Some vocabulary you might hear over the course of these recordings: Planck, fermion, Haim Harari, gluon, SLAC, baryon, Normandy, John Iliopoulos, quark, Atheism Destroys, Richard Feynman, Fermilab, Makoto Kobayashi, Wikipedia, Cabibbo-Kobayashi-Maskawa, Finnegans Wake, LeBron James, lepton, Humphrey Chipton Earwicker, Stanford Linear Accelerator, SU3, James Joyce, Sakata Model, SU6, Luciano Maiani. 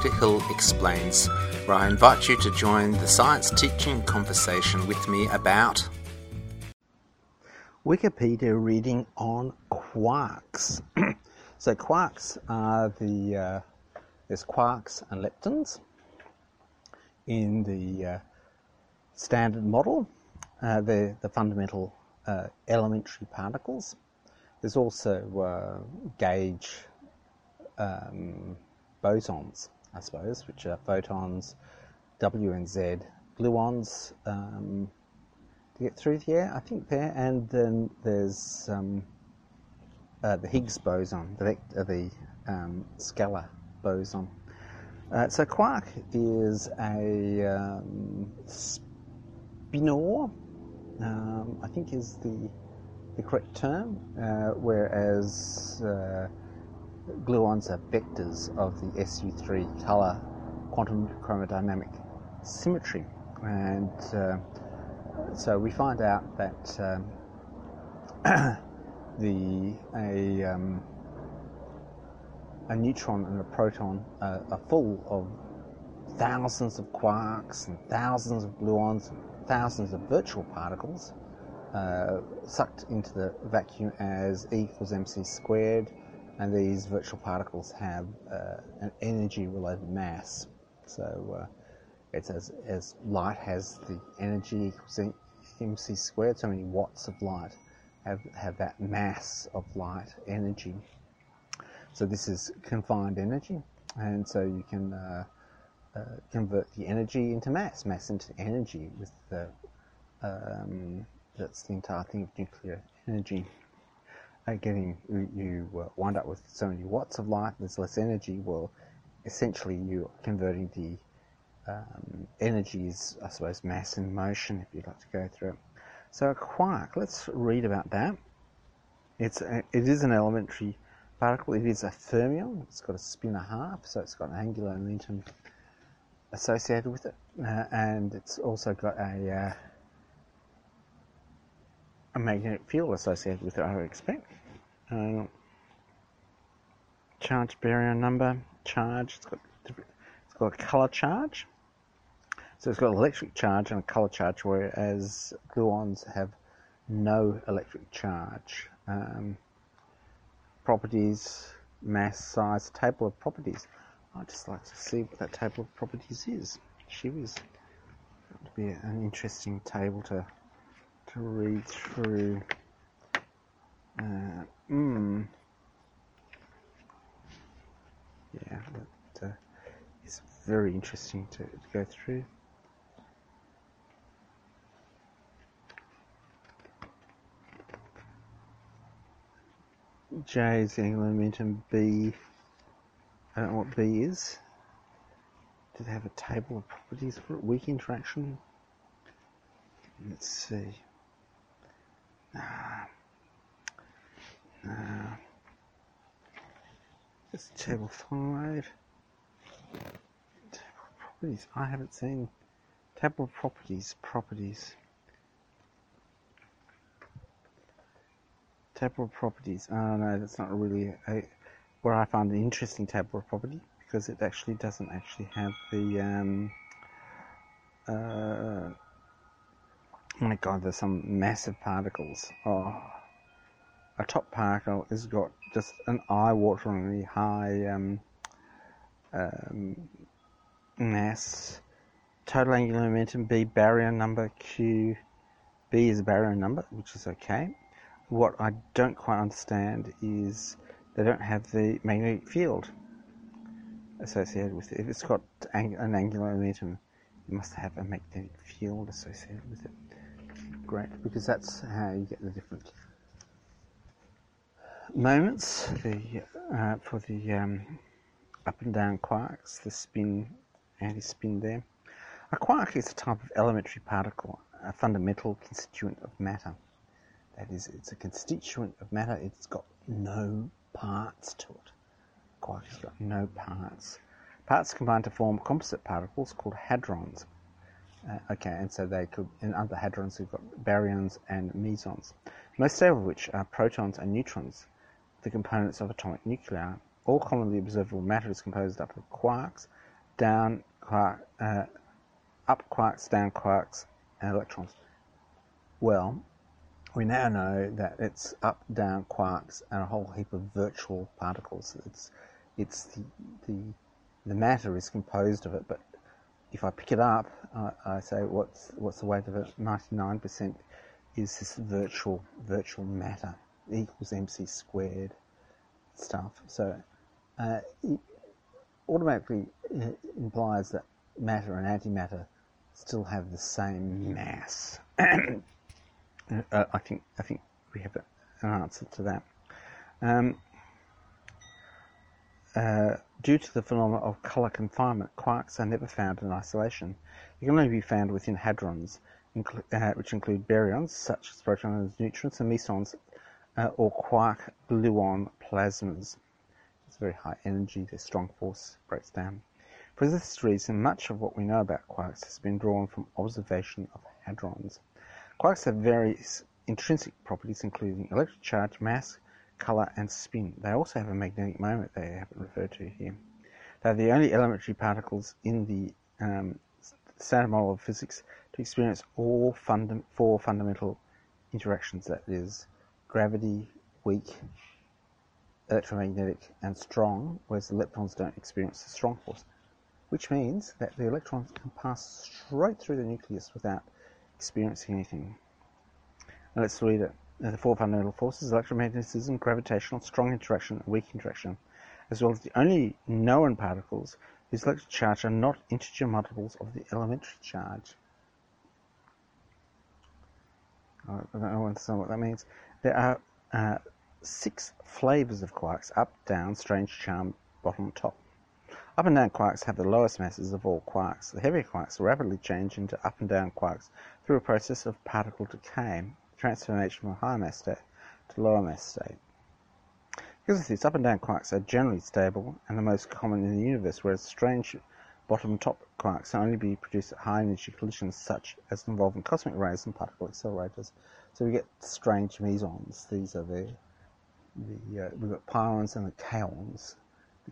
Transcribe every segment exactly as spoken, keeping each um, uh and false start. Dakota Hill Explains, where I invite you to join the science teaching conversation with me about Wikipedia reading on quarks. So quarks are the, uh, there's quarks and leptons in the uh, standard model. Uh, they're the fundamental uh, elementary particles. There's also uh, gauge um, bosons, I suppose, which are photons, W and Z, gluons um, to get through the air, I think there, and then there's um, uh, the Higgs boson, the, uh, the um, scalar boson. Uh, so quark is a um, spinor, um, I think is the the correct term, uh, whereas uh, gluons are vectors of the S U three colour quantum chromodynamic symmetry. And uh, so we find out that um, the a, um, a neutron and a proton are, are full of thousands of quarks and thousands of gluons and thousands of virtual particles, Uh, sucked into the vacuum as E equals mc squared, and these virtual particles have uh, an energy-related mass. So uh, it's as, as light has the energy equals mc squared, so many watts of light have, have that mass of light energy. So this is confined energy, and so you can uh, uh, convert the energy into mass, mass into energy with the um, that's the entire thing of nuclear energy. Again, you, you wind up with so many watts of light, there's less energy. Well, essentially you're converting the um, energies, I suppose, mass and motion, if you'd like to go through it. So a quark, let's read about that. It's a, it is an elementary particle. It is a fermion. It's got a spin a half, so it's got an angular momentum associated with it. Uh, and it's also got a... Uh, a magnetic field associated with it, I would expect. Um, charge baryon number, charge, it's got, it's got a colour charge. So it's got an electric charge and a colour charge, whereas gluons have no electric charge. Um, properties, mass, size, table of properties. I'd just like to see what that table of properties is. She was, that would be an interesting table to to read through. Uh, mm. Yeah, that uh, is very interesting to, to go through. J is the angular momentum, B, I don't know what B is. Did they have a table of properties for it? Weak interaction? Let's see. No, no, just table five, table properties, I haven't seen, table properties, properties, table properties, oh no, that's not really a, where I find an interesting table of property, because it actually doesn't actually have the, um, uh, oh my god, there's some massive particles. Oh, a top particle has got just an eye-wateringly high um, um, mass. Total angular momentum, B, baryon number, Q. B is a baryon number, which is okay. What I don't quite understand is they don't have the magnetic field associated with it. If it's got ang- an angular momentum, it must have a magnetic field associated with it. Great, because that's how you get the different moments the, uh, for the um, up and down quarks, the spin, anti-spin there. A quark is a type of elementary particle, a fundamental constituent of matter. That is, it's a constituent of matter, it's got no parts to it. A quark has got no parts. Parts combine to form composite particles called hadrons. Uh, okay, and so they could, in other hadrons, we've got baryons and mesons, most of which are protons and neutrons, the components of atomic nuclei. All commonly observable matter is composed up of quarks, down quark, uh, up quarks, down quarks, and electrons. Well, we now know that it's up, down quarks and a whole heap of virtual particles. It's it's the the, the matter is composed of it, but if I pick it up, uh, I say what's what's the weight of it? ninety-nine percent is this virtual virtual matter equals mc squared stuff. So uh, it automatically implies that matter and antimatter still have the same mass. Uh, I think I think we have an answer to that. Um, uh, due to the phenomena of colour confinement, quarks are never found in isolation. They can only be found within hadrons, inclu uh, which include baryons, such as protons, neutrons, and mesons, uh, or quark gluon plasmas. It's very high energy. Their strong force breaks down. For this reason, much of what we know about quarks has been drawn from observation of hadrons. Quarks have various intrinsic properties, including electric charge, mass, colour, and spin. They also have a magnetic moment they haven't referred to here. They're the only elementary particles in the um, Standard Model of Physics to experience all funda four fundamental interactions, that is, gravity, weak, electromagnetic, and strong, whereas the electrons don't experience the strong force, which means that the electrons can pass straight through the nucleus without experiencing anything. Now let's read it. The four fundamental forces: electromagnetism, gravitational, strong interaction, and weak interaction, as well as the only known particles whose electric charge are not integer multiples of the elementary charge. I don't understand what that means. There are uh, six flavors of quarks: up, down, strange, charm, bottom, top. Up and down quarks have the lowest masses of all quarks. The heavier quarks rapidly change into up and down quarks through a process of particle decay, transformation from a higher mass state to lower mass state. Because of this, up and down quarks are generally stable and the most common in the universe, whereas strange bottom-top quarks can only be produced at high-energy collisions, such as involving cosmic rays and particle accelerators. So we get strange mesons. These are the, the uh, we've got pions and the kaons.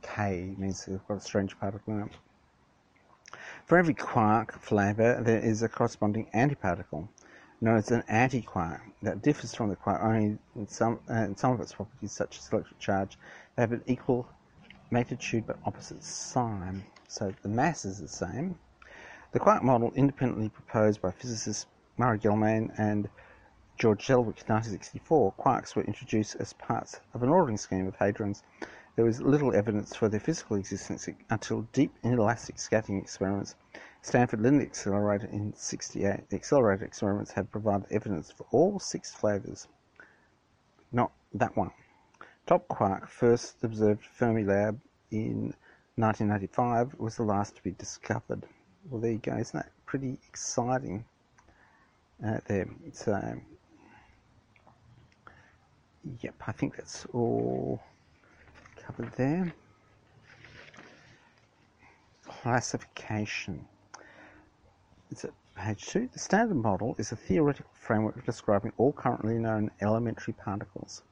K means they've got a strange particle in it. For every quark flavour, there is a corresponding antiparticle, known as an antiquark, that differs from the quark only in some uh, in some of its properties, such as electric charge. They have an equal magnitude but opposite sign, so the mass is the same. The quark model, independently proposed by physicists Murray Gell-Mann and George Zweig in nineteen sixty-four, quarks were introduced as parts of an ordering scheme of hadrons. There was little evidence for their physical existence until deep inelastic scattering experiments. Stanford Linear Accelerator in sixty-eight. The accelerator experiments had provided evidence for all six flavors. Not that one. Top quark, first observed Fermilab in nineteen eighty-five, was the last to be discovered. Well, there you go. Isn't that pretty exciting? Uh, there. So, yep, I think that's all covered there. Classification. It's at page two. The Standard Model is a theoretical framework for describing all currently known elementary particles.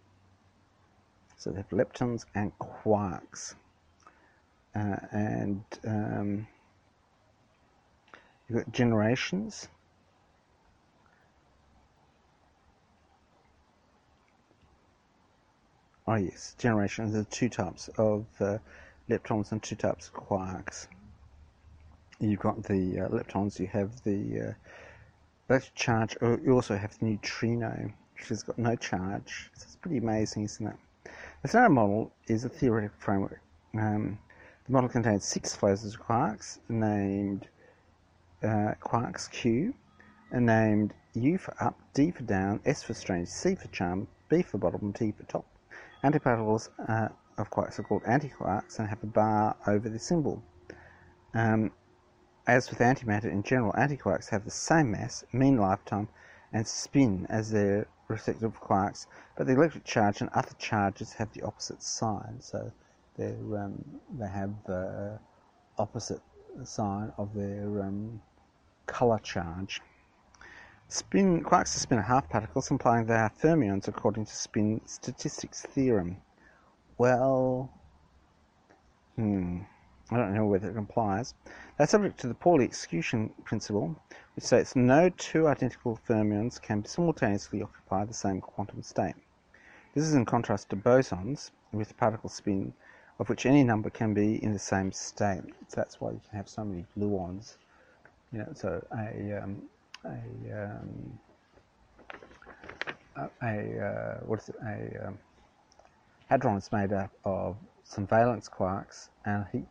So they have leptons and quarks. Uh, and um, you've got generations. Oh yes, generations. There are two types of uh, leptons and two types of quarks. You've got the uh, leptons, you have the uh, electric charge, or you also have the neutrino, which has got no charge. So it's pretty amazing, isn't it? The Standard Model is a theoretical framework. Um, the model contains six flavors of quarks, named uh, quarks Q, and named U for up, D for down, S for strange, C for charm, B for bottom, T for top. Antiparticles uh, of quarks are called antiquarks and have a bar over the symbol. Um, as with antimatter in general, antiquarks have the same mass, mean lifetime, and spin as their respective quarks, but the electric charge and other charges have the opposite sign, so they're, um, they have the uh, opposite sign of their um, colour charge. Spin, quarks are spin half particles, implying they are fermions according to spin statistics theorem. Well, hmm, I don't know whether it complies. They're subject to the Pauli exclusion principle, which states no two identical fermions can simultaneously occupy the same quantum state. This is in contrast to bosons, with particle spin of which any number can be in the same state. So that's why you can have so many gluons. You know, so a um, a um, a uh, what is it? A um, hadron is made up of some valence quarks and a heap,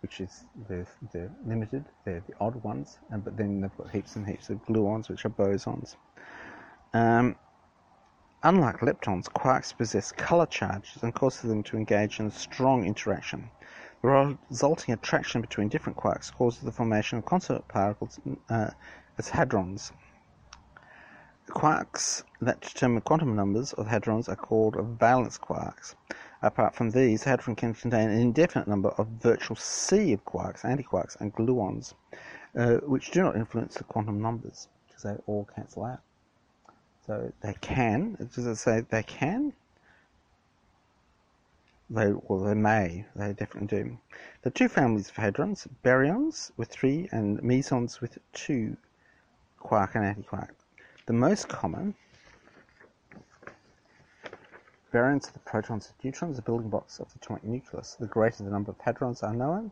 which is the the limited, they're the odd ones, and but then they've got heaps and heaps of gluons, which are bosons. Um, unlike leptons, quarks possess color charges and causes them to engage in a strong interaction. The resulting attraction between different quarks causes the formation of concert particles uh, as hadrons. The quarks that determine quantum numbers of hadrons are called valence quarks. Apart from these, a hadron can contain an indefinite number of virtual sea of quarks, antiquarks, and gluons, uh, which do not influence the quantum numbers because they all cancel out. So they can, does it say they can? They, well, they may, they definitely do. The two families of hadrons, baryons with three and mesons with two quark and antiquark. The most common baryons are the protons and neutrons, the building blocks of the atomic nucleus. The greater the number of hadrons are known,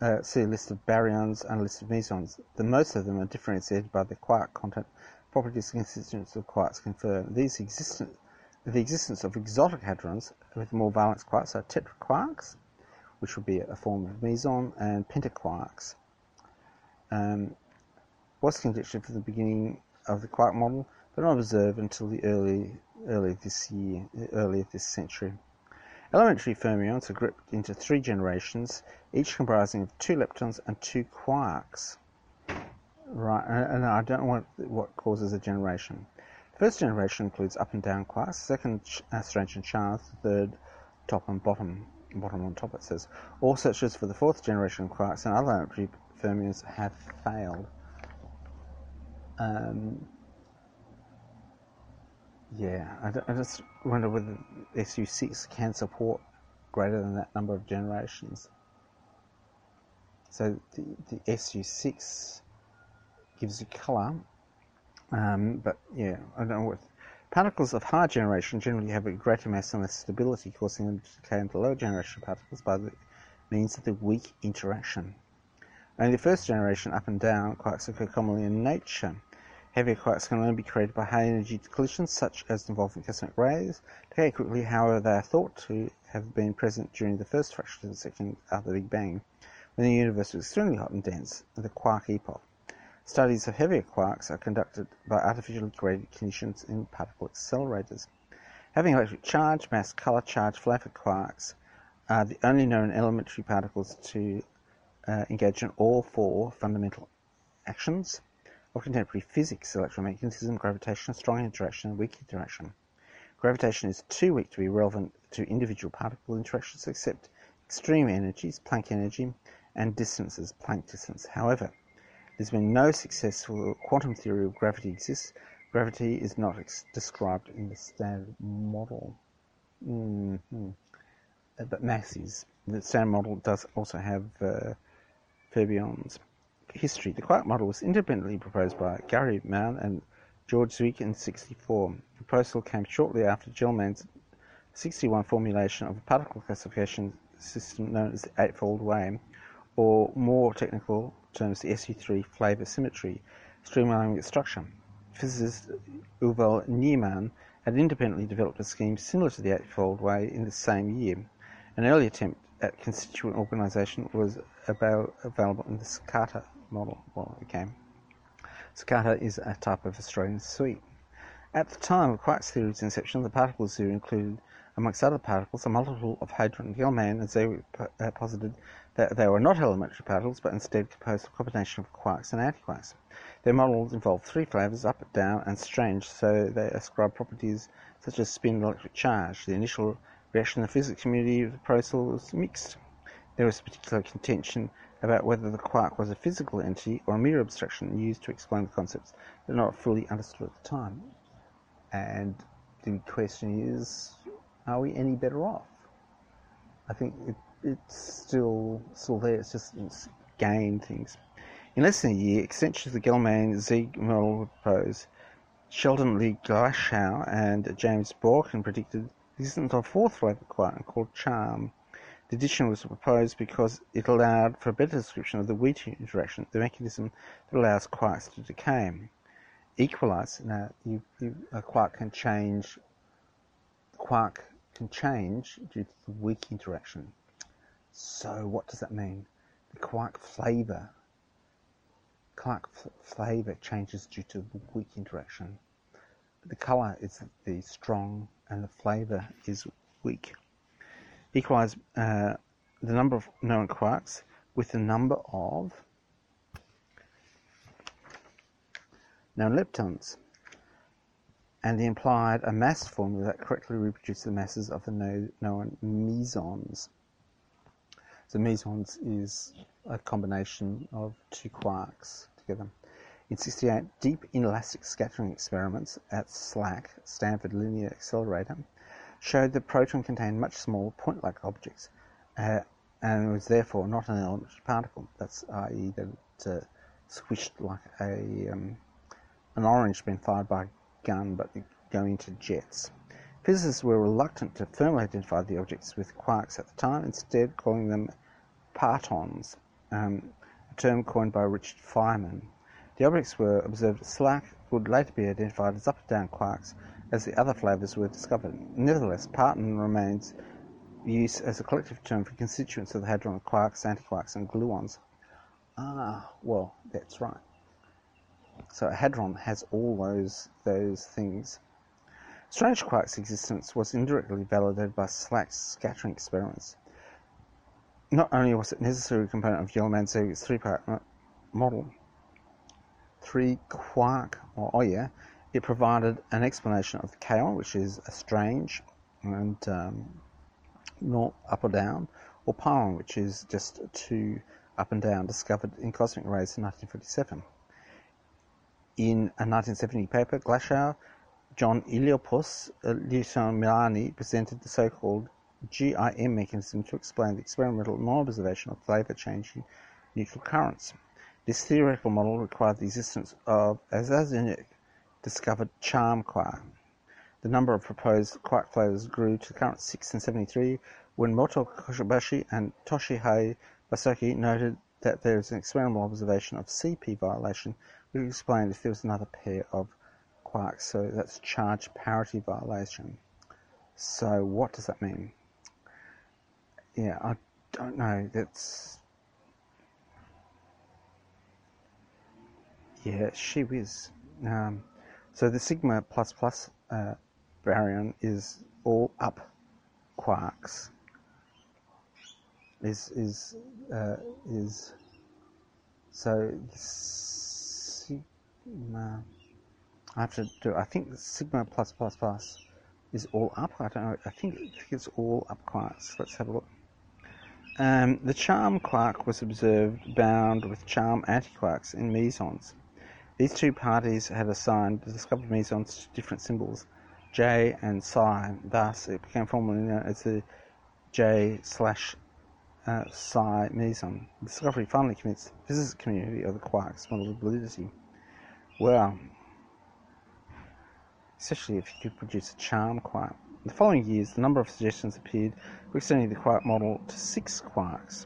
uh, see a list of baryons and a list of mesons. The most of them are differentiated by their quark content, properties and constituents of quarks confirmed. These existent, the existence of exotic hadrons with more valence quarks are tetraquarks, which would be a form of meson, and pentaquarks. Um, was conjectured for the beginning of the quark model, but not observed until the early, early this year, early this century. Elementary fermions are grouped into three generations, each comprising of two leptons and two quarks. Right, and I don't know what, what causes a generation. The first generation includes up and down quarks, second uh, strange and charged, third top and bottom, bottom on top it says. All searches for the fourth generation quarks and other elementary fermions have failed. Um, yeah, I, don't, I just wonder whether S U six can support greater than that number of generations. So the, the S U six gives you colour, um, but yeah, I don't know what. Particles of high generation generally have a greater mass and less stability, causing them to decay into lower generation particles by the means of the weak interaction. Only the first generation up and down quarks occur commonly in nature. Heavier quarks can only be created by high-energy collisions, such as involving cosmic rays. Decay quickly, however, they are thought to have been present during the first fraction of the second after the Big Bang, when the universe was extremely hot and dense, the quark epoch. Studies of heavier quarks are conducted by artificially created conditions in particle accelerators. Having electric charge, mass, color, charge, flavor quarks are the only known elementary particles to uh, engage in all four fundamental actions of contemporary physics: electromagnetism, gravitation, strong interaction, and weak interaction. Gravitation is too weak to be relevant to individual particle interactions except extreme energies, Planck energy, and distances, Planck distance. However, there's been no successful quantum theory of gravity exists. Gravity is not ex- described in the standard model. Mm-hmm. Uh, but mass is. The standard model does also have uh, fermions. History. The quark model was independently proposed by Gell-Mann and George Zweig in sixty-four. The proposal came shortly after Gell-Mann's sixty-one formulation of a particle classification system known as the Eightfold Way, or more technical terms, the S U three flavor symmetry, streamlining its structure. Physicist Yuval Ne'eman had independently developed a scheme similar to the Eightfold Way in the same year. An early attempt at constituent organization was avail- available in the Sakata model. Well, okay. Sakata is a type of Australian sweet. At the time of quark's theory's inception, the particle zoo included, amongst other particles, a multiple of hadron. Gell-Mann and Zweig uh, posited that they were not elementary particles, but instead composed of a combination of quarks and antiquarks. Their models involved three flavors, up, down, and strange, so they ascribed properties such as spin and electric charge. The initial reaction in the physics community of the proposal was mixed. There was particular contention about whether the quark was a physical entity or a mere abstraction used to explain the concepts that were not fully understood at the time. And the question is, are we any better off? I think it, it's still still there. It's just it's gained things. In less than a year, extensions of the Gell-Mann Zweig model were proposed. Sheldon Lee Glashow and James Bjorken predicted the existence of a fourth flavor quotient called charm. The addition was proposed because it allowed for a better description of the wheat interaction, the mechanism that allows quarks to decay. Equalize. Now, you, you, a quark can change. Quark can change due to the weak interaction. So, what does that mean? The quark flavor. Quark f flavor changes due to the weak interaction. The color is the strong, and the flavor is weak. Equalize uh, the number of known quarks with the number of known leptons, and they implied a mass formula that correctly reproduced the masses of the no known mesons. So mesons is a combination of two quarks together. In sixty-eight, deep inelastic scattering experiments at SLAC, Stanford Linear Accelerator, showed the proton contained much smaller point-like objects, uh, and was therefore not an elementary particle. That's that is that it uh, squished like a um, an orange being fired by a gun, but going into jets. Physicists were reluctant to firmly identify the objects with quarks at the time, instead calling them partons, um, a term coined by Richard Feynman. The objects were observed at SLAC, would later be identified as up and down quarks, as the other flavours were discovered. Nevertheless, parton remains used as a collective term for constituents of the hadron of quarks, antiquarks, and gluons. Ah, well, that's right. So a hadron has all those those things. Strange quarks' existence was indirectly validated by SLAC's scattering experiments. Not only was it a necessary component of Gell-Mann's three-part model, three quark, or oh yeah, it provided an explanation of the kaon, which is a strange and um, not up or down, or pion, which is just two up and down, discovered in cosmic rays in nineteen fifty-seven. In a nineteen seventy paper, Glashow, John Iliopoulos, uh, Luciano Maiani presented the so-called G I M mechanism to explain the experimental non-observation of flavour-changing neutral currents. This theoretical model required the existence of, as as in it, discovered charm quark. The number of proposed quark flavors grew to the current six in seventy-three when Makoto Kobayashi and Toshihide Maskawa noted that there is an experimental observation of C P violation, which explained if there was another pair of quarks. So that's charge parity violation. So what does that mean? Yeah, I don't know. That's yeah, she whiz. Um, So the sigma plus plus uh, baryon is all up quarks. Is is uh, is so sigma. I have to do. I think the sigma plus plus plus is all up. I don't know. I think, I think it's all up quarks. Let's have a look. Um, the charm quark was observed bound with charm antiquarks in mesons. These two parties had assigned the discovered mesons to different symbols, J and psi. Thus, it became formally known as the J slash uh, psi meson. The discovery finally convinced the physicist community of the quark's model of validity. Well, especially if you could produce a charm quark. In the following years, the number of suggestions appeared for extending the quark model to six quarks.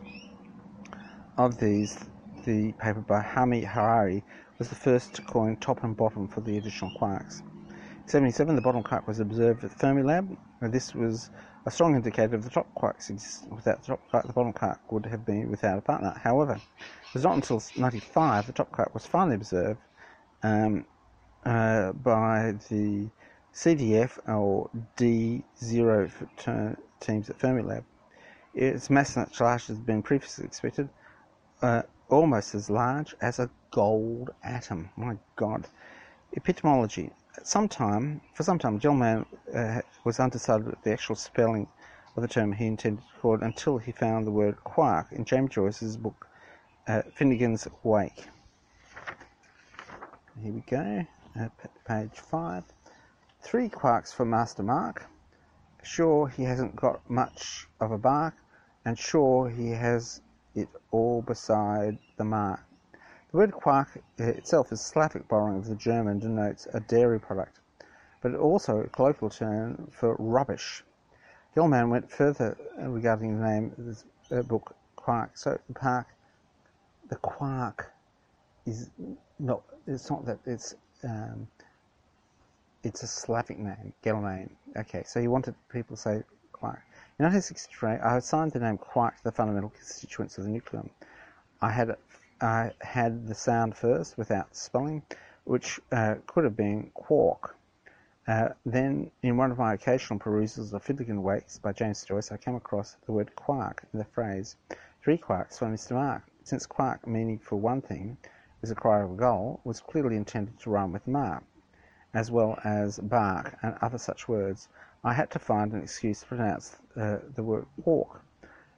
Of these, the paper by Haim Harari was the first to coin top and bottom for the additional quarks. In seventy-seven, the bottom quark was observed at Fermilab, and this was a strong indicator of the top quark's existence. Without the top quark, the bottom quark would have been without a partner. However, it was not until ninety-five the top quark was finally observed um, uh, by the C D F or D zero for teams at Fermilab. Its mass and its charge has been previously expected, uh, almost as large as a gold atom. My God. Epistemology. At some time, for some time, Gell-Mann uh, was undecided with the actual spelling of the term he intended to call it until he found the word quark in James Joyce's book, uh, Finnegans Wake. Here we go, uh, page five. Three quarks for Master Mark. Sure, he hasn't got much of a bark, and sure he has it all beside the mark. The word quark itself is Slavic borrowing of the German, denotes a dairy product, but it also a colloquial term for rubbish. Gell-Mann went further regarding the name of this uh, book, Quark. So the park, the quark is not, it's not that it's, um, it's a Slavic name, Gell-Mann. Okay, so he wanted people to say quark. In nineteen sixty-three, I assigned the name quark to the fundamental constituents of the nucleon. I had a I had the sound first without spelling, which uh, could have been quark. Uh, then, in one of my occasional perusals of Finnegans Wake by James Joyce, I came across the word quark in the phrase, three quarks for Mister Mark. Since quark, meaning for one thing, is a cry of a goal, was clearly intended to rhyme with mark, as well as bark and other such words, I had to find an excuse to pronounce uh, the word quark.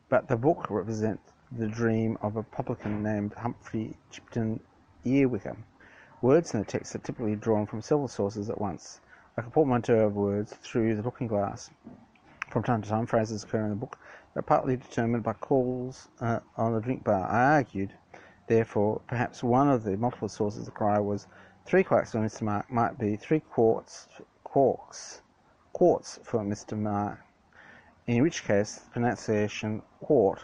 But the book represents the dream of a publican named Humphrey Chipton Earwicker. Words in the text are typically drawn from several sources at once, like a portmanteau of words through the looking glass. From time to time, phrases occur in the book that are partly determined by calls uh, on the drink bar. I argued, therefore, perhaps one of the multiple sources of the cry was three quarks for Mister Mark might be three quarts, quarks, quarts for Mister Mark, in which case the pronunciation quart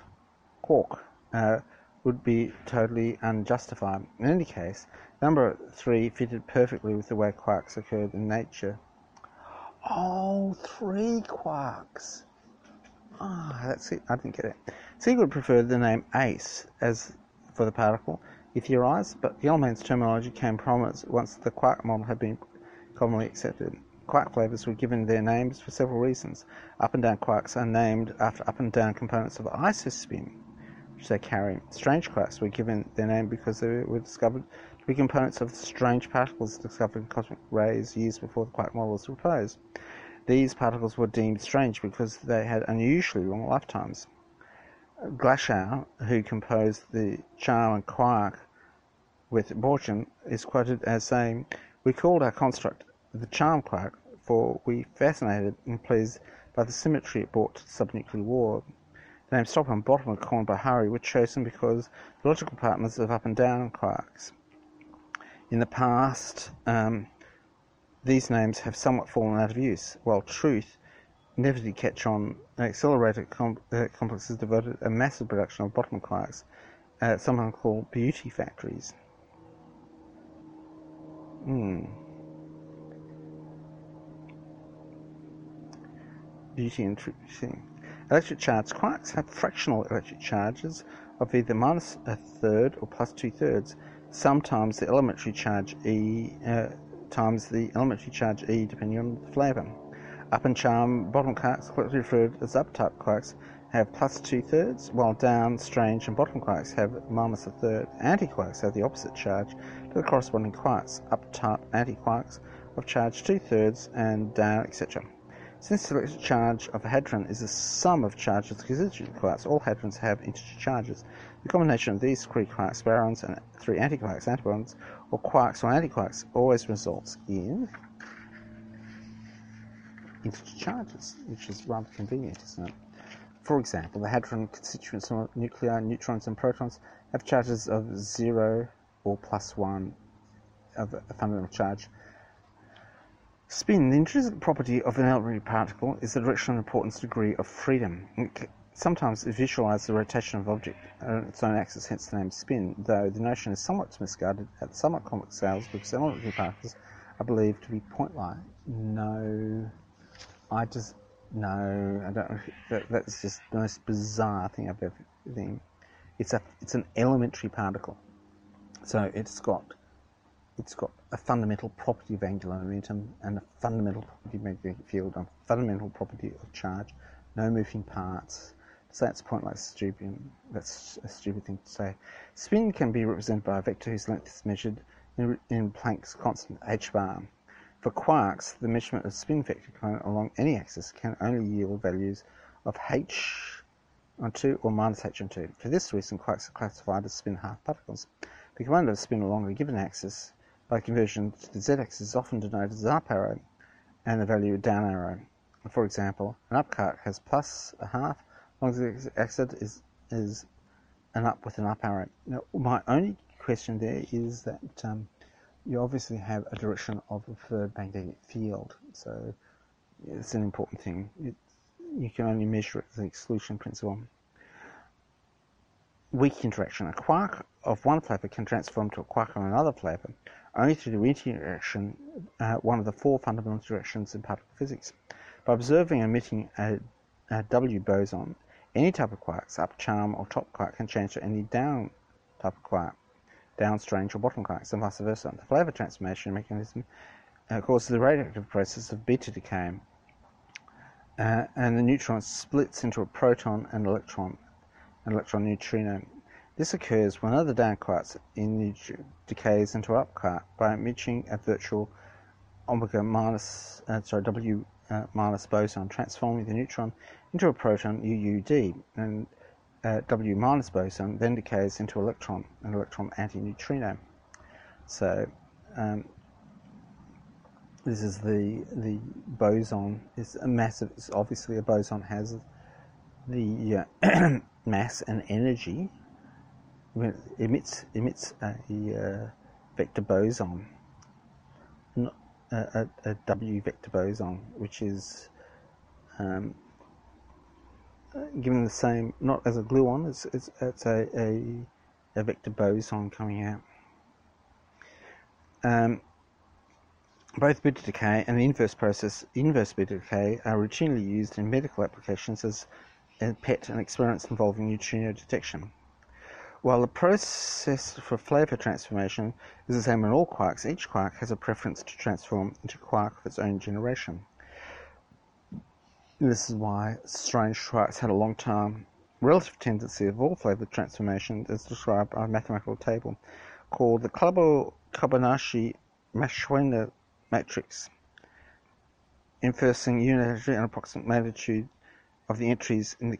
Quark uh, would be totally unjustified. In any case, number three fitted perfectly with the way quarks occurred in nature. Oh, three quarks. Ah, oh, that's it. I didn't get it. Siegel preferred the name ace as for the particle, he theorized, but Gell-Mann's terminology came prominent once the quark model had been commonly accepted. Quark flavors were given their names for several reasons. Up and down quarks are named after up and down components of isospin, which they carry. Strange quarks were given their name because they were discovered to be components of strange particles discovered in cosmic rays years before the quark model was proposed. These particles were deemed strange because they had unusually long lifetimes. Glashow, who composed the charm and quark with Bjorken, is quoted as saying, "We called our construct the charm quark, for we fascinated and pleased by the symmetry it brought to the subnuclear war." The names top and bottom are coined by Harari, were chosen because the logical partners of up and down quarks. In the past, um, these names have somewhat fallen out of use, while truth never did catch on. An accelerator com uh, complex has devoted a massive production of bottom quarks, uh, sometimes called beauty factories. Hmm. Beauty and thing. Electric charge. Quarks have fractional electric charges of either minus a third or plus two thirds. Sometimes the elementary charge E uh, times the elementary charge E, depending on the flavour. Up and charm bottom quarks, collectively referred as up-type quarks, have plus two thirds, while down, strange, and bottom quarks have minus a third. Anti-quarks have the opposite charge to the corresponding quarks. Up-type anti-quarks of charge two thirds and down, et cetera. Since the electric charge of a hadron is the sum of charges constituent quarks, all hadrons have integer charges. The combination of these three quarks, barons, and three antiquarks, antibarons, or quarks or antiquarks, always results in integer charges, which is rather convenient, isn't it? For example, the hadron constituents of nuclei, neutrons, and protons have charges of zero or plus one of a fundamental charge. Spin. The intrinsic property of an elementary particle is the directional importance degree of freedom. It sometimes visualises the rotation of an object on its own axis, hence the name spin, though the notion is somewhat misguided at somewhat complex scales because elementary particles are believed to be point-like. No, I just, no, I don't, that, that's just the most bizarre thing I've ever seen. It's, a, it's an elementary particle, so it's got... It's got a fundamental property of angular momentum and a fundamental property of magnetic field and a fundamental property of charge, no moving parts. So that's point like stupid. That's a stupid thing to say. Spin can be represented by a vector whose length is measured in, in Planck's constant h bar. For quarks, the measurement of spin vector component along any axis can only yield values of h on two or minus h on two. For this reason, quarks are classified as spin half particles. The component of spin along a given axis, by conversion to the z-axis, is often denoted as up arrow and the value down arrow. For example, an up quark has plus a half long as the exit is is an up with an up arrow. Now, my only question there is that um, you obviously have a direction of a preferred magnetic field, so it's an important thing. It, you can only measure it as the exclusion principle. Weak interaction. A quark of one flapper can transform to a quark on another flapper only through the interaction, uh, one of the four fundamental directions in particle physics. By observing and emitting a, a W boson, any type of quarks, up charm or top quark, can change to any down type of quark, down strange or bottom quarks, and vice versa. The flavour transformation mechanism uh, causes the radioactive process of beta decay, uh, and the neutron splits into a proton and electron. An electron neutrino. This occurs when other down quarks in decays into up quark by emitting a virtual omega minus, uh, sorry, W uh, minus boson, transforming the neutron into a proton U U D, and uh, W minus boson then decays into electron, an electron antineutrino. So um, this is the the boson. It's a massive. It's obviously a boson has the uh, mass and energy. When it emits emits a, a vector boson, not a, a, a W vector boson, which is um, given the same, not as a gluon. It's it's, it's a, a a vector boson coming out. Um, both beta decay and the inverse process, inverse beta decay, are routinely used in medical applications as and P E T and experiments involving neutrino detection. While the process for flavour transformation is the same in all quarks, each quark has a preference to transform into a quark of its own generation. This is why strange quarks had a long time relative tendency of all flavour transformation as described by a mathematical table called the Cabibbo-Kobayashi-Maskawa matrix, inversing unitary and approximate magnitude of the entries in the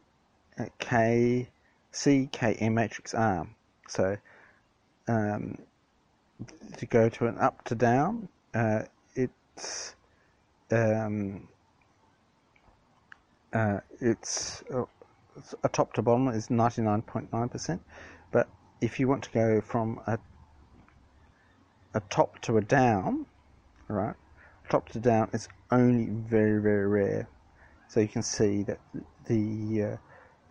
uh, K C K M matrix R. So um, to go to an up to down, uh, it's um, uh, it's uh, a top to bottom is ninety nine point nine percent. But if you want to go from a a top to a down, right, top to down is only very very rare. So you can see that the uh,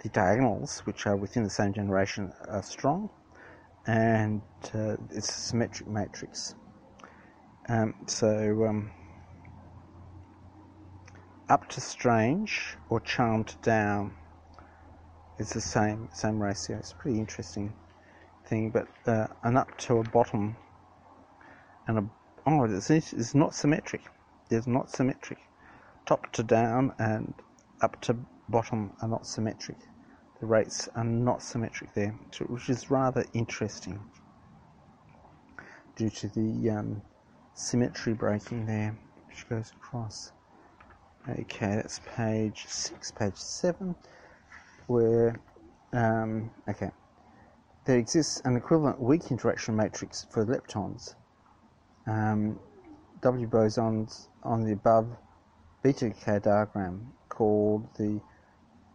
the diagonals, which are within the same generation, are strong, and uh, it's a symmetric matrix. Um, so um, up to strange or charmed down is the same same ratio. It's a pretty interesting thing, but uh, an up to a bottom and a oh, it's, it's not symmetric. It's not symmetric. Top to down and up to bottom are not symmetric. The rates are not symmetric there, which is rather interesting due to the um, symmetry breaking there, which goes across. Okay, that's page six, page seven, where um, okay, there exists an equivalent weak interaction matrix for leptons. Um, W bosons on the above beta decay diagram called the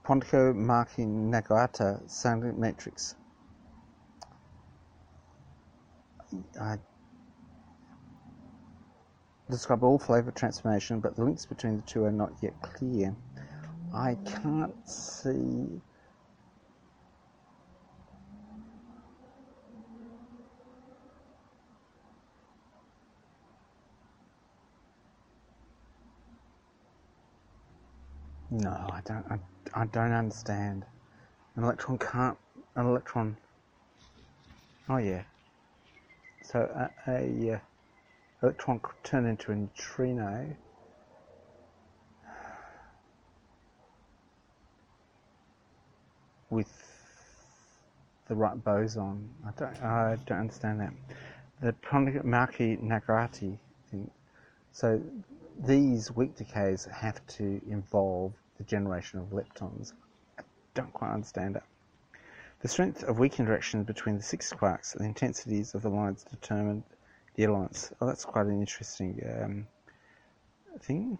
Pontecorvo-Maki-Nakagawa singlet matrix. I describe all flavour transformation, but the links between the two are not yet clear. I can't see. No, I don't. I, I don't understand. An electron can't. An electron. Oh yeah. So a, a uh, electron could turn into a neutrino. With the right boson. I don't. I don't understand that. The Pontecorvo-Maki-Nakagawa thing. So these weak decays have to involve the generation of leptons. I don't quite understand it. The strength of weak interaction between the six quarks and the intensities of the lines determined the alliance. Oh, that's quite an interesting um, thing.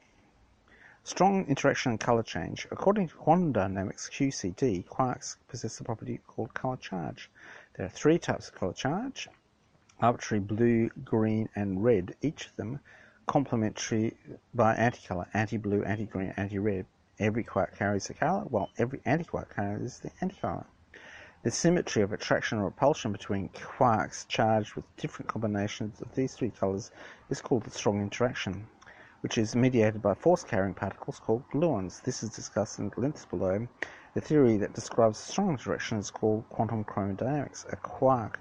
Strong interaction and color change. According to quantum dynamics, Q C D, quarks possess a property called color charge. There are three types of color charge, arbitrary blue, green, and red, each of them complementary by anti-color, anti-blue, anti-green, anti-red. Every quark carries a color, while every anti-quark carries the anti-color. The symmetry of attraction or repulsion between quarks charged with different combinations of these three colors is called the strong interaction, which is mediated by force-carrying particles called gluons. This is discussed in length below. The theory that describes strong interaction is called quantum chromodynamics. A quark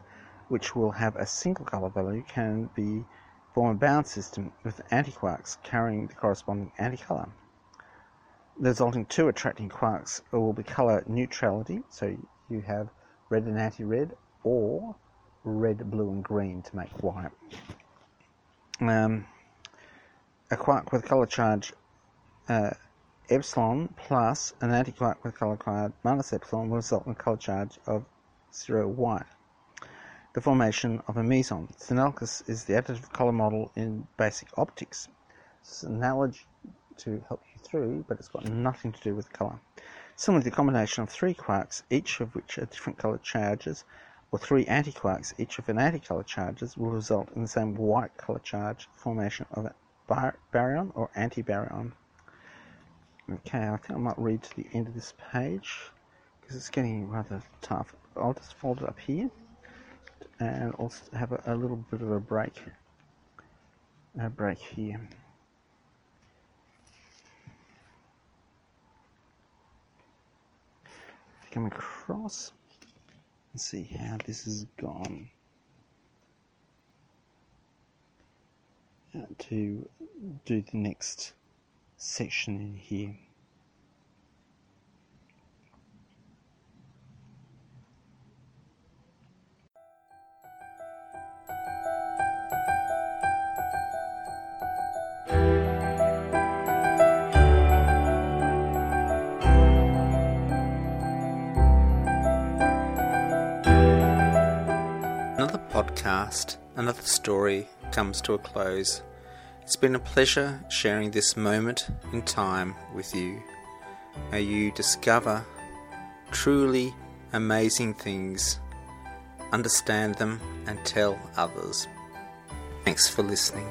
which will have a single color value can be form a bound system with anti-quarks carrying the corresponding anti-color. The resulting two attracting quarks will be color neutrality, so you have red and anti-red, or red, blue, and green to make white. Um, a quark with color charge uh, epsilon plus an anti-quark with color charge minus epsilon will result in color charge of zero white. The formation of a meson. Synalogous is the additive color model in basic optics. It's an analogy to help you through, but it's got nothing to do with color. Similarly, the combination of three quarks, each of which are different color charges, or three anti-quarks, each of an anti-color charges, will result in the same white color charge formation of a bar baryon or anti-baryon. Okay, I think I might read to the end of this page because it's getting rather tough. I'll just fold it up here and also have a, a little bit of a break. A break here. Come across and see how this has gone out to do the next section in here. Podcast, another story comes to a close. It's been a pleasure sharing this moment in time with you. May you discover truly amazing things, understand them, and tell others. Thanks for listening.